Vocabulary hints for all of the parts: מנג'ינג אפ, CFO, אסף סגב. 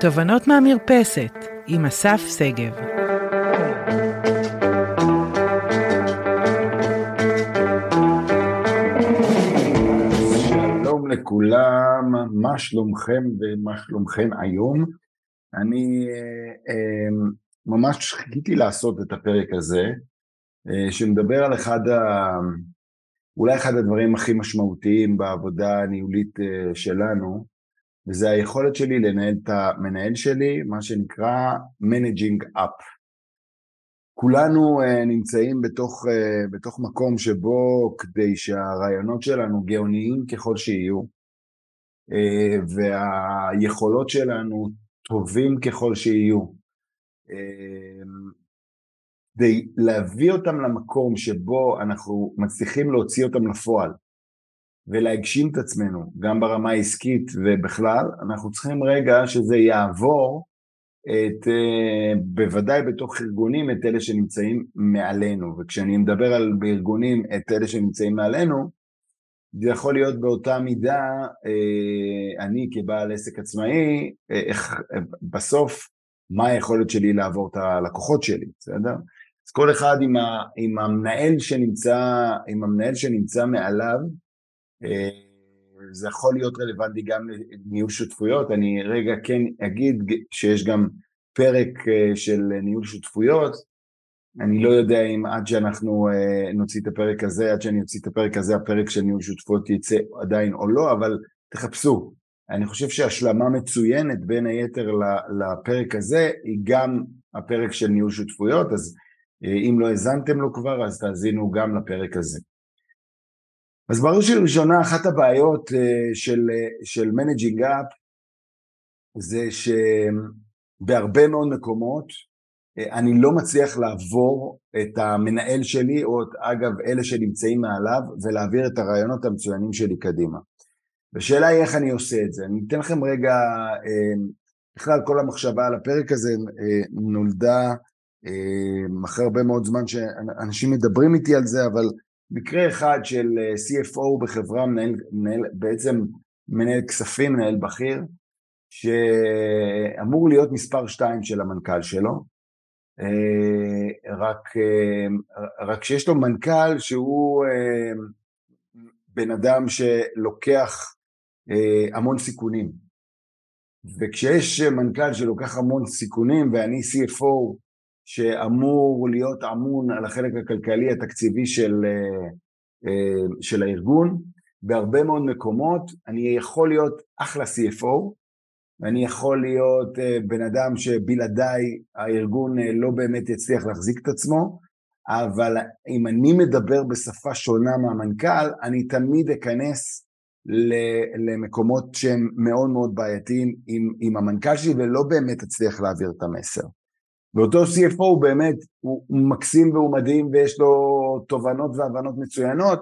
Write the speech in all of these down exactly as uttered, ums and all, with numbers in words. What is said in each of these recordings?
תובנות מהמרפסת עם אסף סגב. שלום לכולם, מה שלומכם ומה שלומכם היום? אני אה, ממש חיכיתי לעשות את הפרק הזה, אה, שמדבר על אחד ה... אולי אחד הדברים הכי משמעותיים בעבודה הניהולית אה, שלנו, וזה היכולת שלי לנהל את המנהל שלי, מה שנקרא מנג'ינג אפ. כולנו uh, נמצאים בתוך, uh, בתוך מקום שבו כדי שהרעיונות שלנו גאוניים ככל שיהיו, uh, והיכולות שלנו טובים ככל שיהיו, uh, כדי להביא אותם למקום שבו אנחנו מצליחים להוציא אותם לפועל, ולהגשים את עצמנו, גם ברמה העסקית ובכלל, אנחנו צריכים רגע שזה יעבור, את, בוודאי בתוך ארגונים, את אלה שנמצאים מעלינו, וכשאני מדבר על בארגונים, את אלה שנמצאים מעלינו, זה יכול להיות באותה מידה, אני כבעל עסק עצמאי, בסוף, מה היכולת שלי לעבור את הלקוחות שלי, בסדר? אז כל אחד עם, ה, עם, המנהל שנמצא, עם המנהל שנמצא מעליו, זה יכול להיות רלוונטי גם לניהול שותפויות. אני רגע כן אגיד שיש גם פרק של ניהול שותפויות, אני לא יודע אם עד שאנחנו נוציא את הפרק הזה, עד שאני אוציא את הפרק הזה, הפרק של ניהול שותפויות יצא עדיין או לא, אבל תחפשו. אני חושב שהשלמה מצוינת בין היתר לפרק הזה, היא גם הפרק של ניהול שותפויות, אז אם לא הזנתם לו כבר, אז תאזינו גם לפרק הזה. אז ברור שלראשונה, אחת הבעיות של, של מנג'ינג אפ, זה שבהרבה מאוד מקומות, אני לא מצליח לעבור את המנהל שלי, או את אגב אלה שנמצאים מעליו, ולהעביר את הרעיונות המצוינים שלי קדימה. והשאלה היא איך אני עושה את זה. אני אתן לכם רגע, בכלל כל המחשבה על הפרק הזה נולדה, אחרי הרבה מאוד זמן שאנשים מדברים איתי על זה, אבל... מקרה אחד של סי אף או בחברה, מנהל, מנהל, בעצם מנהל כספים, מנהל בכיר, שאמור להיות מספר שתיים של המנכ"ל שלו, רק, רק שיש לו מנכ"ל שהוא בן אדם שלוקח המון סיכונים, וכשיש מנכ"ל שלוקח המון סיכונים ואני סי אף או, שאמור להיות אמון על החלק הכלכלי התקציבי של, של הארגון, בהרבה מאוד מקומות אני יכול להיות אחלה סי אף או, ואני יכול להיות בן אדם שבלעדיי הארגון לא באמת יצליח להחזיק את עצמו, אבל אם אני מדבר בשפה שונה מהמנכ"ל, אני תמיד אכנס למקומות שהם מאוד מאוד בעייתיים עם, עם המנכ"ל שלי, ולא באמת אצליח להעביר את המסר. ואותו סי אף או הוא באמת, הוא מקסים והוא מדהים ויש לו תובנות והבנות מצוינות,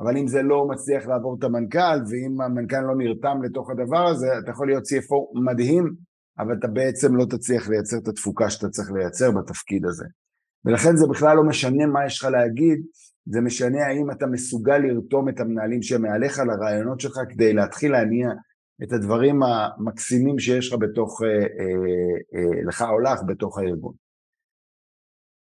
אבל אם זה לא מצליח לעבור את המנכ"ל, ואם המנכ"ל לא נרתם לתוך הדבר הזה, אתה יכול להיות סי אף או מדהים, אבל אתה בעצם לא תצליח לייצר את התפוקה שאתה צריך לייצר בתפקיד הזה. ולכן זה בכלל לא משנה מה יש לך להגיד, זה משנה האם אתה מסוגל לרתום את המנהלים שמעליך לרעיונות שלך, כדי להתחיל להניע את הדברים המקסימים שיש לך בתוך, אה, אה, לך או לך בתוך הארגון.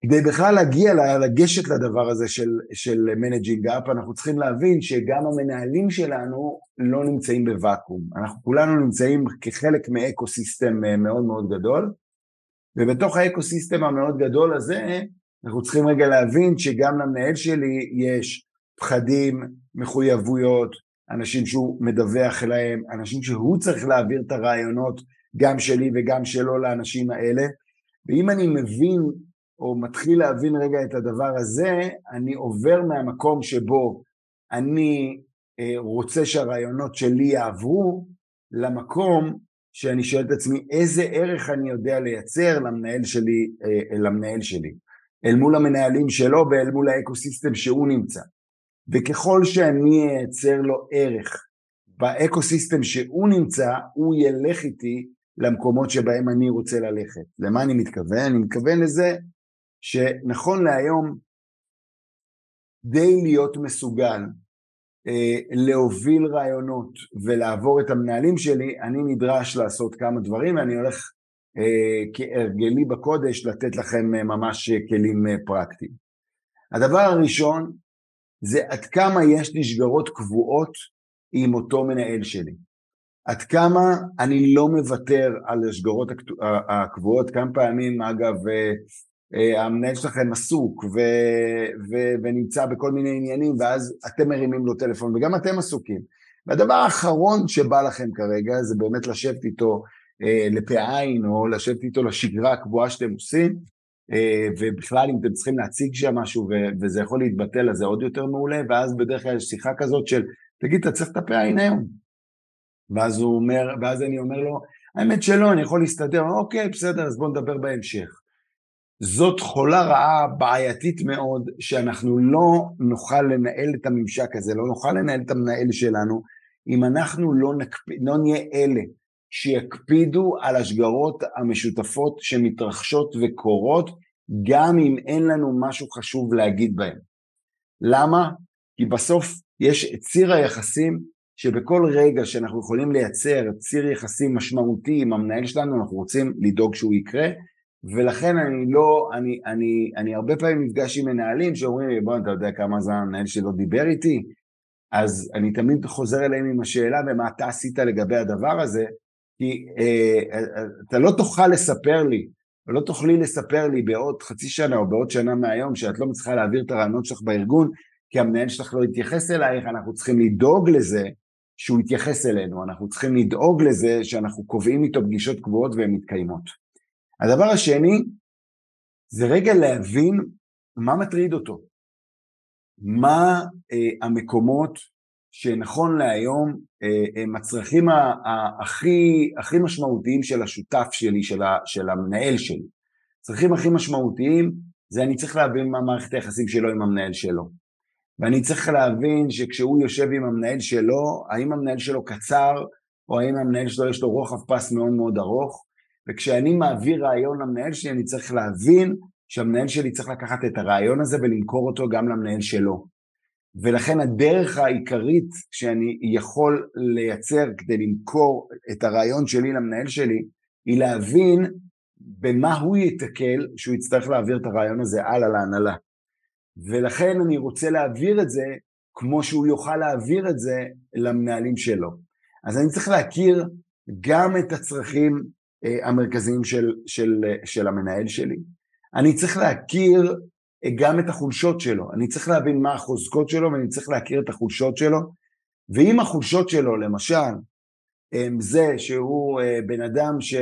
כדי בכלל להגיע לגשת לדבר הזה של, של מנג'ינג אפ, אנחנו צריכים להבין שגם המנהלים שלנו לא נמצאים בוואקום. אנחנו כולנו נמצאים כחלק מאקוסיסטם מאוד מאוד גדול, ובתוך האקוסיסטם המאוד גדול הזה, אנחנו צריכים רגע להבין שגם למנהל שלי יש פחדים, מחויבויות, אנשים שהוא מדווח אליהם, אנשים שהוא צריך להעביר את הרעיונות, גם שלי וגם שלו לאנשים האלה, ואם אני מבין, או מתחיל להבין רגע את הדבר הזה, אני עובר מהמקום שבו אני רוצה שהרעיונות שלי יעברו, למקום שאני שואל את עצמי, איזה ערך אני יודע לייצר למנהל שלי, למנהל שלי, אל מול המנהלים שלו, ואל מול האקוסיסטם שהוא נמצא. וככל שאני אייצר לו ערך באקוסיסטם שהוא נמצא, הוא ילך איתי למקומות שבהם אני רוצה ללכת. למה אני מתכוון? אני מתכוון לזה שנכון להיום, די להיות מסוגל להוביל רעיונות ולעבור את המנהלים שלי, אני נדרש לעשות כמה דברים, ואני הולך כהרגלי בקודש לתת לכם ממש כלים פרקטיים. הדבר הראשון זה עד כמה יש לי שגרות קבועות עם אותו מנהל שלי. עד כמה אני לא מוותר על השגרות הקבועות. כמה פעמים אגב המנהל שלכם עסוק ונמצא בכל מיני עניינים, ואז אתם מרימים לו טלפון וגם אתם עסוקים. והדבר האחרון שבא לכם כרגע זה באמת לשבת איתו לפעין, או לשבת איתו לשגרה הקבועה שאתם עושים, ובכלל אם אתם צריכים להציג שם משהו וזה יכול להתבטל, אז זה עוד יותר מעולה. ואז בדרך כלל יש שיחה כזאת של, תגיד, אתה צריך את הפעין היום? ואז הוא אומר, ואז אני אומר לו, האמת שלא, אני יכול להסתדר. אוקיי, בסדר, אז בוא נדבר בהמשך. זאת חולה רעה בעייתית מאוד, שאנחנו לא נוכל לנהל את הממשק הזה, לא נוכל לנהל את המנהל שלנו, אם אנחנו לא, נקפ... לא נהיה אלה שיקפידו על השגרות המשותפות שמתרחשות וקורות, גם אם אין לנו משהו חשוב להגיד בהם. למה? כי בסוף יש את ציר היחסים, שבכל רגע שאנחנו יכולים לייצר ציר יחסים משמעותי עם המנהל שלנו, אנחנו רוצים לדאוג שהוא יקרה, ולכן אני לא, אני, אני, אני הרבה פעמים נפגש עם מנהלים שאומרים לי, בוא, אתה יודע כמה זה המנהל שלא דיבר איתי? אז אני תמיד חוזר אליהם עם השאלה, ומה אתה עשית לגבי הדבר הזה? כי אה, אתה לא תוכל לספר לי, לא תוכלי לספר לי בעוד חצי שנה או בעוד שנה מהיום, שאת לא מצליחה להעביר את הרעיונות שלך בארגון, כי המנהל שלך לא יתייחס אלייך. אנחנו צריכים לדאוג לזה שהוא יתייחס אלינו, אנחנו צריכים לדאוג לזה שאנחנו קובעים איתו פגישות קבועות והן מתקיימות. הדבר השני, זה רגע להבין מה מטריד אותו. מה אה, המקומות שנכון להיום, אה, הם הצרכים ה- ה- הכי, הכי משמעותיים של השותף שלי, של, ה- של המנהל שלי. הצרכים הכי משמעותיים, זה אני צריך להבין מה מערכת היחסים שלו עם המנהל שלו. ואני צריך להבין שכשהוא יושב עם המנהל שלו, האם המנהל שלו קצר, או האם המנהל שלו יש לו רוחב פס מאוד מאוד ארוך, וכשאני מעביר רעיון למנהל שלי, אני צריך להבין שהמנהל שלי צריך לקחת את הרעיון הזה ולמכור אותו גם למנהל שלו. ולכן הדרך העיקרית שאני יכול לייצר כדי למכור את הרעיון שלי למנהל שלי, היא להבין במה הוא יתקל שהוא יצטרך להעביר את הרעיון הזה הלאה להנהלה. ולכן אני רוצה להעביר את זה כמו שהוא יוכל להעביר את זה למנהלים שלו. אז אני צריך להכיר גם את הצרכים המרכזיים של, של, של המנהל שלי. אני צריך להכיר גם את החולשות שלו, אני צריך להבין מה החוזקות שלו, ואני צריך להכיר את החולשות שלו. ואם החולשות שלו, למשל, זה שהוא בן אדם ש...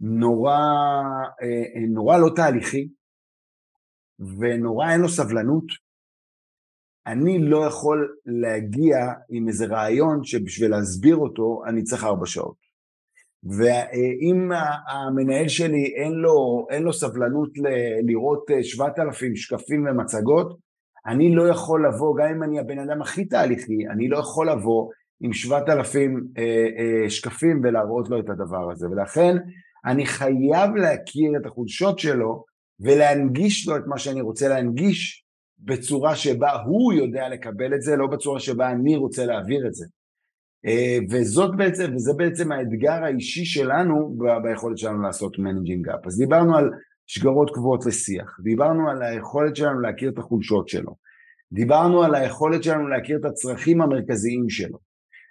נורא, נורא לא תהליכי, ונורא אין לו סבלנות, אני לא יכול להגיע עם איזה רעיון שבשביל להסביר אותו אני צריך ארבע שעות. ואם המנהל שלי אין לו, אין לו סבלנות ל- לראות שבעת אלפים שקפים ומצגות, אני לא יכול לבוא, גם אם אני הבן אדם הכי תהליכי, אני לא יכול לבוא עם שבעת אלפים אה, אה, שקפים ולהראות לו את הדבר הזה. ולכן אני חייב להכיר את החולשות שלו ולהנגיש לו את מה שאני רוצה להנגיש, בצורה שבה הוא יודע לקבל את זה, לא בצורה שבה אני רוצה להעביר את זה. וזאת בעצם, וזה בעצם האתגר האישי שלנו, ביכולת שלנו לעשות מנג'ינג אפ. אז דיברנו על שגרות קבועות לשיח, דיברנו על היכולת שלנו להכיר את החולשות שלו, דיברנו על היכולת שלנו להכיר את הצרכים המרכזיים שלו.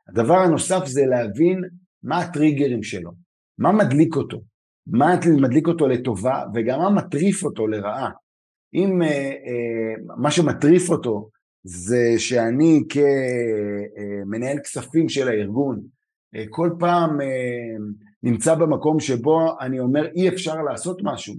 הדבר הנוסף זה להבין מה הטריגרים שלו, מה מדליק אותו, מה מדליק אותו לטובה, וגם מה מטריף אותו לרעה. אם מה שמטריף אותו זה שאני כמנהל כספים של הארגון כל פעם נמצא במקום שבו אני אומר אי אפשר לעשות משהו,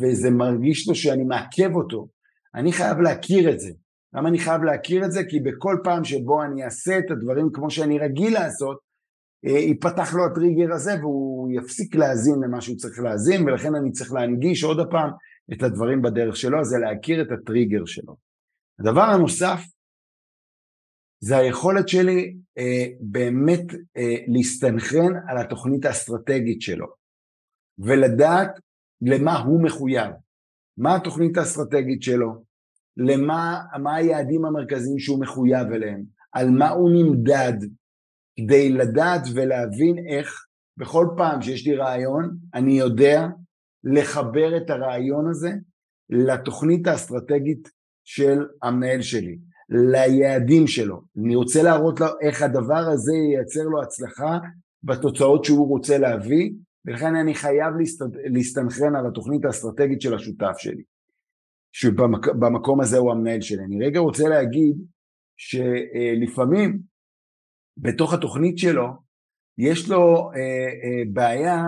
וזה מרגיש לו שאני מעכב אותו, אני חייב להכיר את זה. למה אני חייב להכיר את זה? כי בכל פעם שבו אני אעשה את הדברים כמו שאני רגיל לעשות, ייפתח לו הטריגר הזה והוא יפסיק להזין למה שהוא צריך להזין, ולכן אני צריך להנגיש עוד הפעם את הדברים בדרך שלו. זה להכיר את הטריגר שלו. הדבר הנוסף, זה היכולת שלי אה, באמת אה, להסתנכרן על התוכנית האסטרטגית שלו, ולדעת למה הוא מחויב, מה התוכנית האסטרטגית שלו, למה מה היעדים המרכזיים שהוא מחויב אליהם, על מה הוא נמדד, כדי לדעת ולהבין איך בכל פעם שיש לי רעיון, אני יודע לחבר את הרעיון הזה לתוכנית האסטרטגית של המנהל שלי, ליעדים שלו. אני רוצה להראות לו איך הדבר הזה ייצר לו הצלחה בתוצאות שהוא רוצה להביא, ולכן אני חייב להסתנכרן על התוכנית האסטרטגית של השותף שלי, שבמקום הזה הוא המנהל שלי. אני רגע רוצה להגיד שלפעמים בתוך התוכנית שלו יש לו בעיה,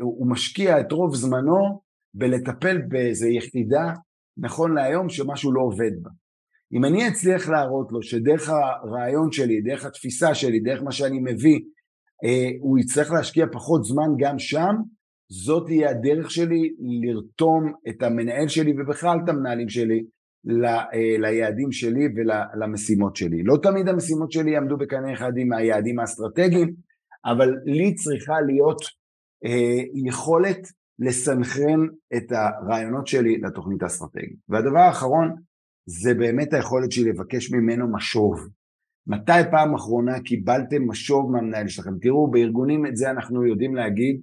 הוא משקיע את רוב זמנו בלטפל באיזה יחידה נכון להיום שמשהו לא עובד בה. אם אני אצליח להראות לו שדרך הרעיון שלי, דרך התפיסה שלי, דרך מה שאני מביא, הוא יצטרך להשקיע פחות זמן גם שם, זאת תהיה הדרך שלי לרתום את המנהל שלי ובכלל את המנהלים שלי ליעדים שלי ולמשימות שלי. לא תמיד המשימות שלי יעמדו בקנה אחד עם היעדים האסטרטגיים, אבל לי צריכה להיות יכולת לסנכרן את הרעיונות שלי לתוכנית האסטרטגית. והדבר האחרון זה באמת היכולת שלי לבקש ממנו משוב. מתי פעם אחרונה קיבלתם משוב מהמנהל שלכם? תראו, בארגונים את זה אנחנו יודעים להגיד,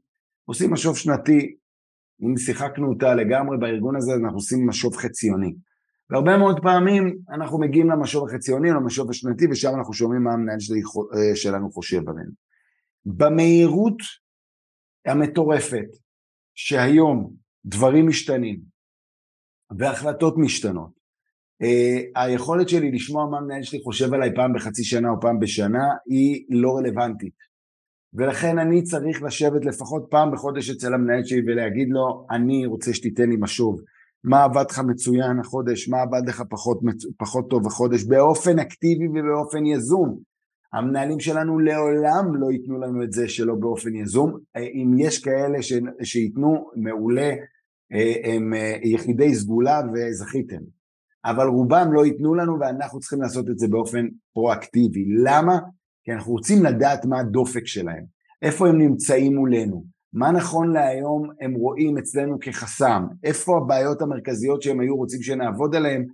עושים משוב שנתי, אם שיחקנו אותה לגמרי בארגון הזה, אנחנו עושים משוב חציוני. והרבה מאוד פעמים אנחנו מגיעים למשוב החציוני, למשוב השנתי, ושם אנחנו שומעים מה המנהל שלנו חושב עלינו. במהירות המטורפת, שהיום דברים משתנים, והחלטות משתנות, היכולת שלי לשמוע מה המנהל שלי חושב עליי פעם בחצי שנה או פעם בשנה, היא לא רלוונטית. ולכן אני צריך לשבת לפחות פעם בחודש אצל המנהל שלי ולהגיד לו, אני רוצה שתיתן לי משוב, מה עבד לך מצוין החודש, מה עבד לך פחות, פחות טוב החודש, באופן אקטיבי ובאופן יזום. המנהלים שלנו לעולם לא ייתנו לנו את זה שלא באופן יזום, אם יש כאלה ש... שיתנו מעולה, הם יחידי סגולה וזכיתם, אבל רובם לא ייתנו לנו ואנחנו צריכים לעשות את זה באופן פרואקטיבי. למה? כי אנחנו רוצים לדעת מה הדופק שלהם, איפה הם נמצאים מולנו, מה נכון להיום הם רואים אצלנו כחסם, איפה הבעיות המרכזיות שהם היו רוצים שנעבוד עליהם,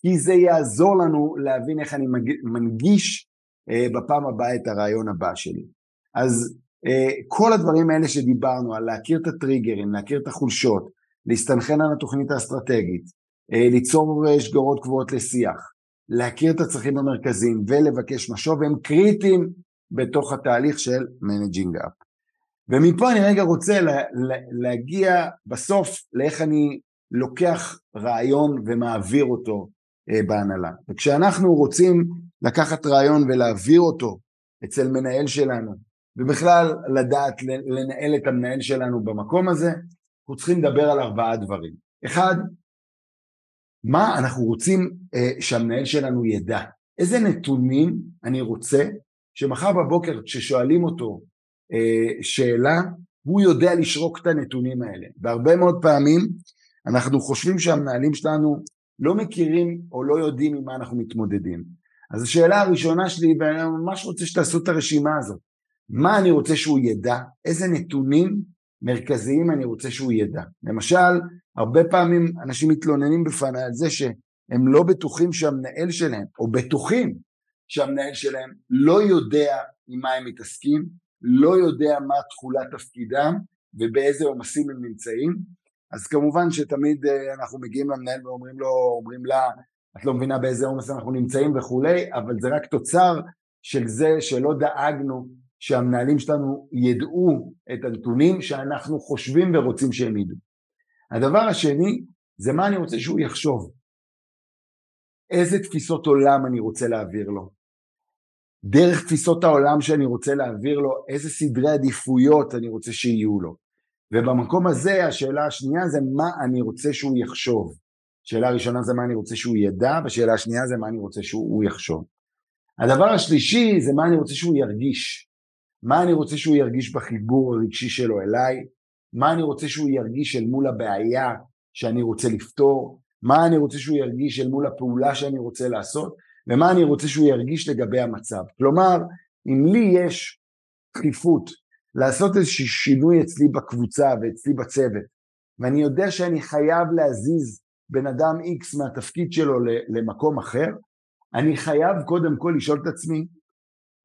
כי זה יעזור לנו להבין איך אני מנגיש אה, בפעם הבאה את הרעיון הבא שלי. אז אה, כל הדברים האלה שדיברנו, על להכיר את הטריגרים, להכיר את החולשות, להסתנכן על התוכנית האסטרטגית, אה, ליצור שגרות קבועות לשיח, להכיר את הצרכים המרכזיים ולבקש משוב, הם קריטיים בתוך התהליך של מנג'ינג אפ. ומפה אני רגע רוצה לה, להגיע בסוף לאיך אני לוקח רעיון ומעביר אותו אה, בהנהלה. וכשאנחנו רוצים לקחת רעיון ולהעביר אותו אצל מנהל שלנו, ובכלל לדעת לנהל את המנהל שלנו במקום הזה, אנחנו צריכים לדבר על ארבעה דברים. אחד, מה אנחנו רוצים אה, שהמנהל שלנו ידע? איזה נתונים אני רוצה שמחר בבוקר כששואלים אותו אה, שאלה, הוא יודע לשרוק את הנתונים האלה. והרבה מאוד פעמים אנחנו חושבים שהמנהלים שלנו לא מכירים או לא יודעים עם מה אנחנו מתמודדים. אז השאלה הראשונה שלי, ואני ממש רוצה שתעשו את הרשימה הזאת, מה אני רוצה שהוא ידע? איזה נתונים מרכזיים אני רוצה שהוא ידע? למשל, הרבה פעמים אנשים מתלוננים בפני על זה שהם לא בטוחים שהמנהל שלהם, או בטוחים שהמנהל שלהם לא יודע עם מה הם מתעסקים, לא יודע מה תחולת תפקידם ובאיזה עומסים הם נמצאים. אז כמובן שתמיד אנחנו מגיעים למנהל ואומרים לו, אומרים לה, את לא מבינה באיזה עומס אנחנו נמצאים וכולי, אבל זה רק תוצר של זה שלא דאגנו שהמנהלים שלנו ידעו את הנתונים שאנחנו חושבים ורוצים שהם ידעו. הדבר השני, זה מה אני רוצה שהוא יחשוב. איזה תפיסות עולם אני רוצה להעביר לו? דרך תפיסות העולם שאני רוצה להעביר לו, איזה סדרי עדיפויות אני רוצה שיהיו לו? ובמקום הזה, השאלה השנייה זה מה אני רוצה שהוא יחשוב. השאלה הראשונה זה מה אני רוצה שהוא ידע, והשאלה השנייה זה מה אני רוצה שהוא יחשוב. הדבר השלישי זה מה אני רוצה שהוא ירגיש. מה אני רוצה שהוא ירגיש בחיבור הרגשי שלו אליי? מה אני רוצה שהוא ירגיש אל מול הבעיה שאני רוצה לפתור, מה אני רוצה שהוא ירגיש אל מול הפעולה שאני רוצה לעשות, ומה אני רוצה שהוא ירגיש לגבי המצב. כלומר, אם לי יש דחיפות לעשות איזשהו שינוי אצלי בקבוצה ואצלי בצוות, ואני יודע שאני חייב להזיז בן אדם X מהתפקיד שלו למקום אחר, אני חייב קודם כל לשאול את עצמי,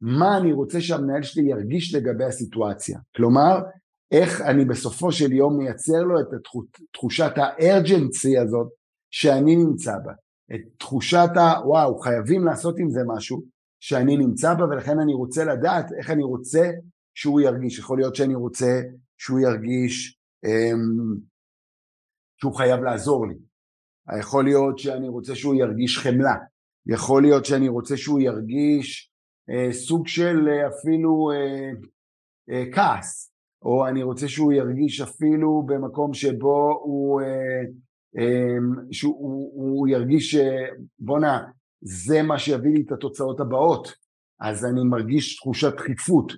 מה אני רוצה שהמנהל שלי ירגיש לגבי הסיטואציה, כלומר, איך אני בסופו של יום מייצר לו את תחושת הארג'נסי הזאת, שאני נמצא בה, את תחושת הוואו, חייבים לעשות עם זה משהו, שאני נמצא בה, ולכן אני רוצה לדעת איך אני רוצה שהוא ירגיש, יכול להיות שאני רוצה שהוא ירגיש, אמ, שהוא חייב לעזור לי, יכול להיות שאני רוצה שהוא ירגיש חמלה, יכול להיות שאני רוצה שהוא ירגיש אה, סוג של אה, אפילו אה, אה, כעס, או אני רוצה שהוא ירגיש אפילו במקום שבו הוא, אה, אה, שהוא, הוא, הוא ירגיש, אה, בוא נה, זה מה שיביא לי את התוצאות הבאות, אז אני מרגיש תחושת דחיפות.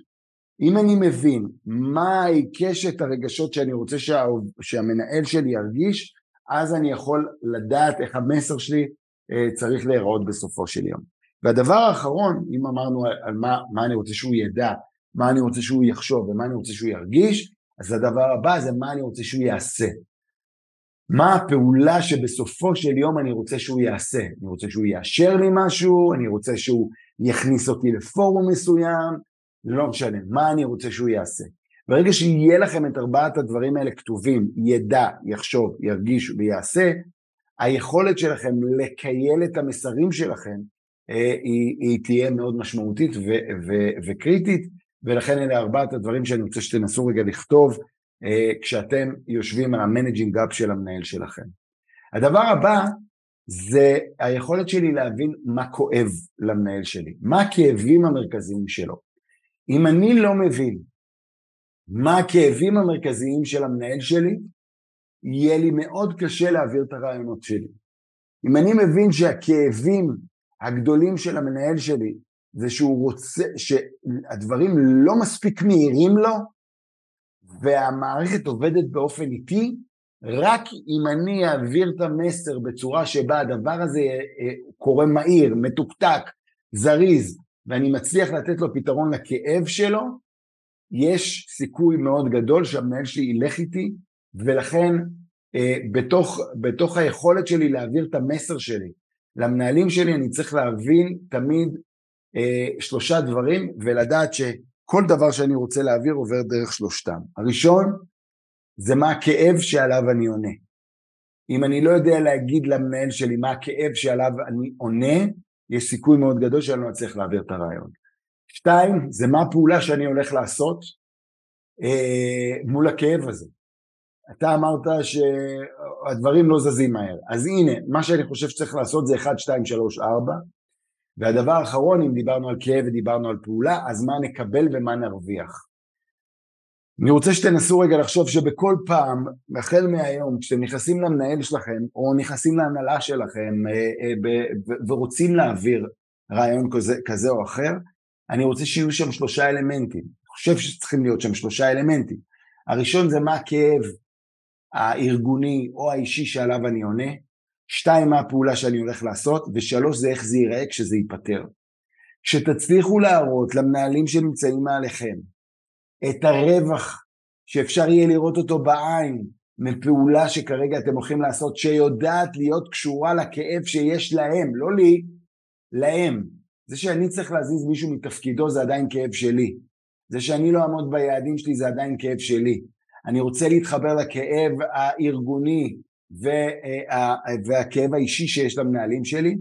אם אני מבין מה היקשת הרגשות שאני רוצה שה, שהמנהל שלי ירגיש, אז אני יכול לדעת איך המסר שלי צריך להיראות בסופו של יום. והדבר האחרון, אם אמרנו על מה, מה אני רוצה שהוא ידע, מה אני רוצה שהוא יחשוב ומה אני רוצה שהוא ירגיש, אז הדבר הבא זה מה אני רוצה שהוא יעשה. מה הפעולה שבסופו של יום אני רוצה שהוא יעשה? אני רוצה שהוא יאשר לי משהו, אני רוצה שהוא יכניס אותי לפורום מסוים, לא משנה, מה אני רוצה שהוא יעשה? ברגע שיהיה לכם את ארבעת הדברים האלה כתובים, ידע, יחשוב, ירגיש ויעשה, היכולת שלכם לקייל את המסרים שלכם, היא, היא תהיה מאוד משמעותית ו, ו, וקריטית, ולכן אלה ארבעת הדברים שאני רוצה שתנסו רגע לכתוב, כשאתם יושבים על המנג'ינג אפ של המנהל שלכם. הדבר הבא, זה היכולת שלי להבין מה כואב למנהל שלי, מה הכאבים המרכזיים שלו. אם אני לא מבין מה הכאבים המרכזיים של המנהל שלי, יהיה לי מאוד קשה להעביר את הרעיונות שלי. אם אני מבין שהכאבים הגדולים של המנהל שלי, זה שהוא רוצה, שהדברים לא מספיק מהירים לו, והמערכת עובדת באופן איטי, רק אם אני אעביר את המסר בצורה שבה הדבר הזה קורה מהיר, מתוקתק, זריז, ואני מצליח לתת לו פתרון לכאב שלו, יש סיכוי מאוד גדול שהמנהל שלי ילך איתי, ולכן בתוך, בתוך היכולת שלי להעביר את המסר שלי למנהלים שלי, אני צריך להבין תמיד שלושה דברים, ולדעת שכל דבר שאני רוצה להעביר עובר דרך שלושתם. הראשון, זה מה הכאב שעליו אני עונה. אם אני לא יודע להגיד למנהל שלי מה הכאב שעליו אני עונה, יש סיכוי מאוד גדול שאני לא צריך להעביר את הרעיון. שתיים, זה מה הפעולה שאני הולך לעשות מול הכאב הזה. אתה אמרת שהדברים לא זזים מהר, אז הנה, מה שאני חושב שצריך לעשות זה אחת, שתיים, שלוש, ארבע, והדבר האחרון, אם דיברנו על כאב ודיברנו על פעולה, אז מה נקבל ומה נרוויח. אני רוצה שתנסו רגע לחשוב שבכל פעם, החל מהיום, כשאתם נכנסים למנהל שלכם, או נכנסים להנהלה שלכם, ורוצים להעביר רעיון כזה, כזה או אחר, אני רוצה שיהיו שם שלושה אלמנטים. אני חושב שצריכים להיות שם שלושה אלמנטים. הראשון זה מה הכאב הארגוני או האישי שעליו אני עונה, שתיים מה הפעולה שאני הולך לעשות, ושלוש זה איך זה ייראה כשזה ייפטר. כשתצליחו להראות למנהלים שנמצאים מעליכם, את הרווח שאפשר יהיה לראות אותו בעין, מפעולה שכרגע אתם הולכים לעשות, שיודעת להיות קשורה לכאב שיש להם, לא לי, להם. זה שאני צריך להזיז מישהו מתפקידו זה עדיין כאב שלי. זה שאני לא אעמוד ביעדים שלי זה עדיין כאב שלי. אני רוצה להתחבר לכאב הארגוני וה, והכאב האישי שיש למנהלים שלי.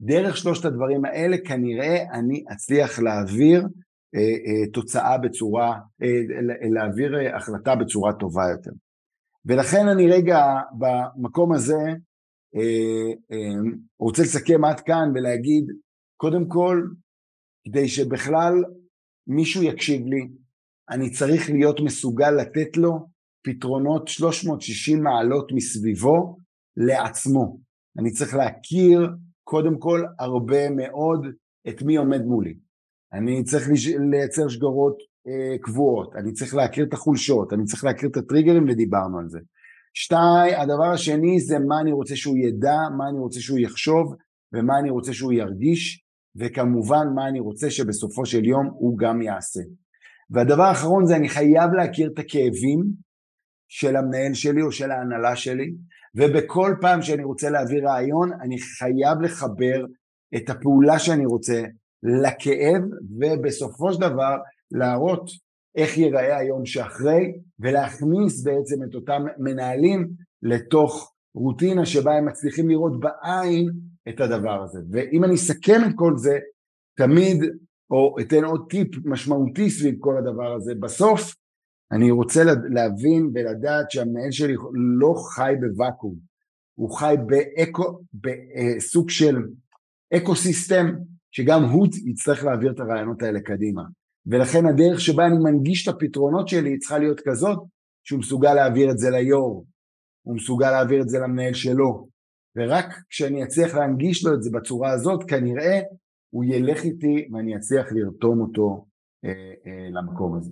דרך שלושת הדברים האלה כנראה אני אצליח להעביר תוצאה בצורה, להעביר החלטה בצורה טובה יותר. ולכן אני רגע במקום הזה רוצה לסכם עד כאן ולהגיד, קודם כל, כדי שבכלל מישהו יקשיב לי, אני צריך להיות מסוגל לתת לו פתרונות שלוש מאות ושישים מעלות מסביבו לעצמו. אני צריך להכיר קודם כל הרבה מאוד את מי עומד מולי. אני צריך לייצר שגרות אה, קבועות, אני צריך להכיר את החולשות, אני צריך להכיר את הטריגרים ודיברנו על זה. שתיים, הדבר השני זה מה אני רוצה שהוא ידע, מה אני רוצה שהוא יחשוב ומה אני רוצה שהוא ירגיש, וכמובן מה אני רוצה שבסופו של יום הוא גם יעשה. והדבר האחרון זה אני חייב להכיר את הכאבים של המנהל שלי או של ההנהלה שלי, ובכל פעם שאני רוצה להעביר רעיון, אני חייב לחבר את הפעולה שאני רוצה לכאב, ובסופו של דבר להראות איך ייראה היום שאחרי, ולהכניס בעצם את אותם מנהלים לתוך רוטינה שבה הם מצליחים לראות בעין את הדבר הזה. ואם אני אסכם את כל זה, תמיד, או אתן עוד טיפ משמעותי סביב כל הדבר הזה, בסוף אני רוצה להבין ולדעת שהמנהל שלי לא חי בוואקום, הוא חי באקו, בסוג של אקוסיסטם, שגם הוא יצטרך להעביר את הרעיונות האלה קדימה. ולכן הדרך שבה אני מנגיש את הפתרונות שלי צריכה להיות כזאת, שהוא מסוגל להעביר את זה ליור, הוא מסוגל להעביר את זה למנהל שלו, ורק כשאני אצליח להנגיש לו את זה בצורה הזאת, כנראה הוא ילך איתי ואני אצליח לרתום אותו אה, אה, למקום הזה.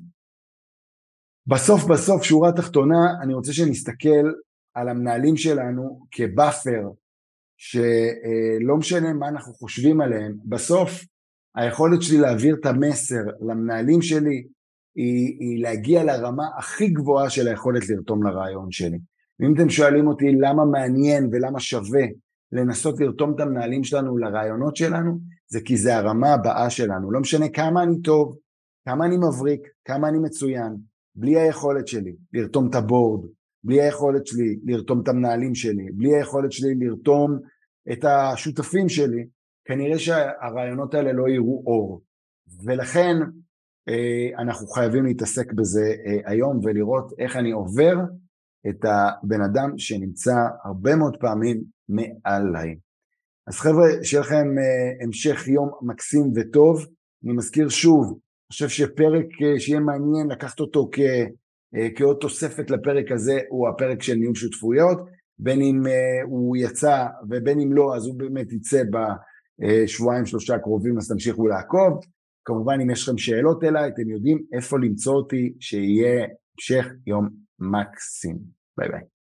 בסוף בסוף שורה תחתונה, אני רוצה שנסתכל על המנהלים שלנו כבאפר, שלא משנה מה אנחנו חושבים עליהם, בסוף היכולת שלי להעביר את המסר למנהלים שלי, היא, היא להגיע לרמה הכי גבוהה של היכולת לרתום לרעיון שלי. ואם אתם שואלים אותי למה מעניין ולמה שווה לנסות לרתום את המנהלים שלנו לרעיונות שלנו, זה כי זה הרמה הבאה שלנו. לא משנה כמה אני טוב, כמה אני מבריק, כמה אני מצוין, בלי היכולת שלי לרתום את הבורד, בלי היכולת שלי לרתום את המנהלים שלי, בלי היכולת שלי לרתום את השותפים שלי, כנראה שהרעיונות האלה לא יראו אור. ולכן אנחנו חייבים להתעסק בזה היום, ולראות איך אני עובר את הבן אדם שנמצא הרבה מאוד פעמים מעליי. אז חבר'ה, שיהיה לכם המשך יום מקסים וטוב. אני מזכיר שוב, אני חושב שפרק שיהיה מעניין לקחת אותו כעוד תוספת לפרק הזה, הוא הפרק של ניהול שותפויות, בין אם הוא יצא ובין אם לא, אז הוא באמת יצא בשבועיים שלושה הקרובים, אז תמשיכו לעקוב. כמובן, אם יש לכם שאלות אליי, אתם יודעים איפה למצוא אותי. שיהיה המשך יום מקסים. ביי ביי.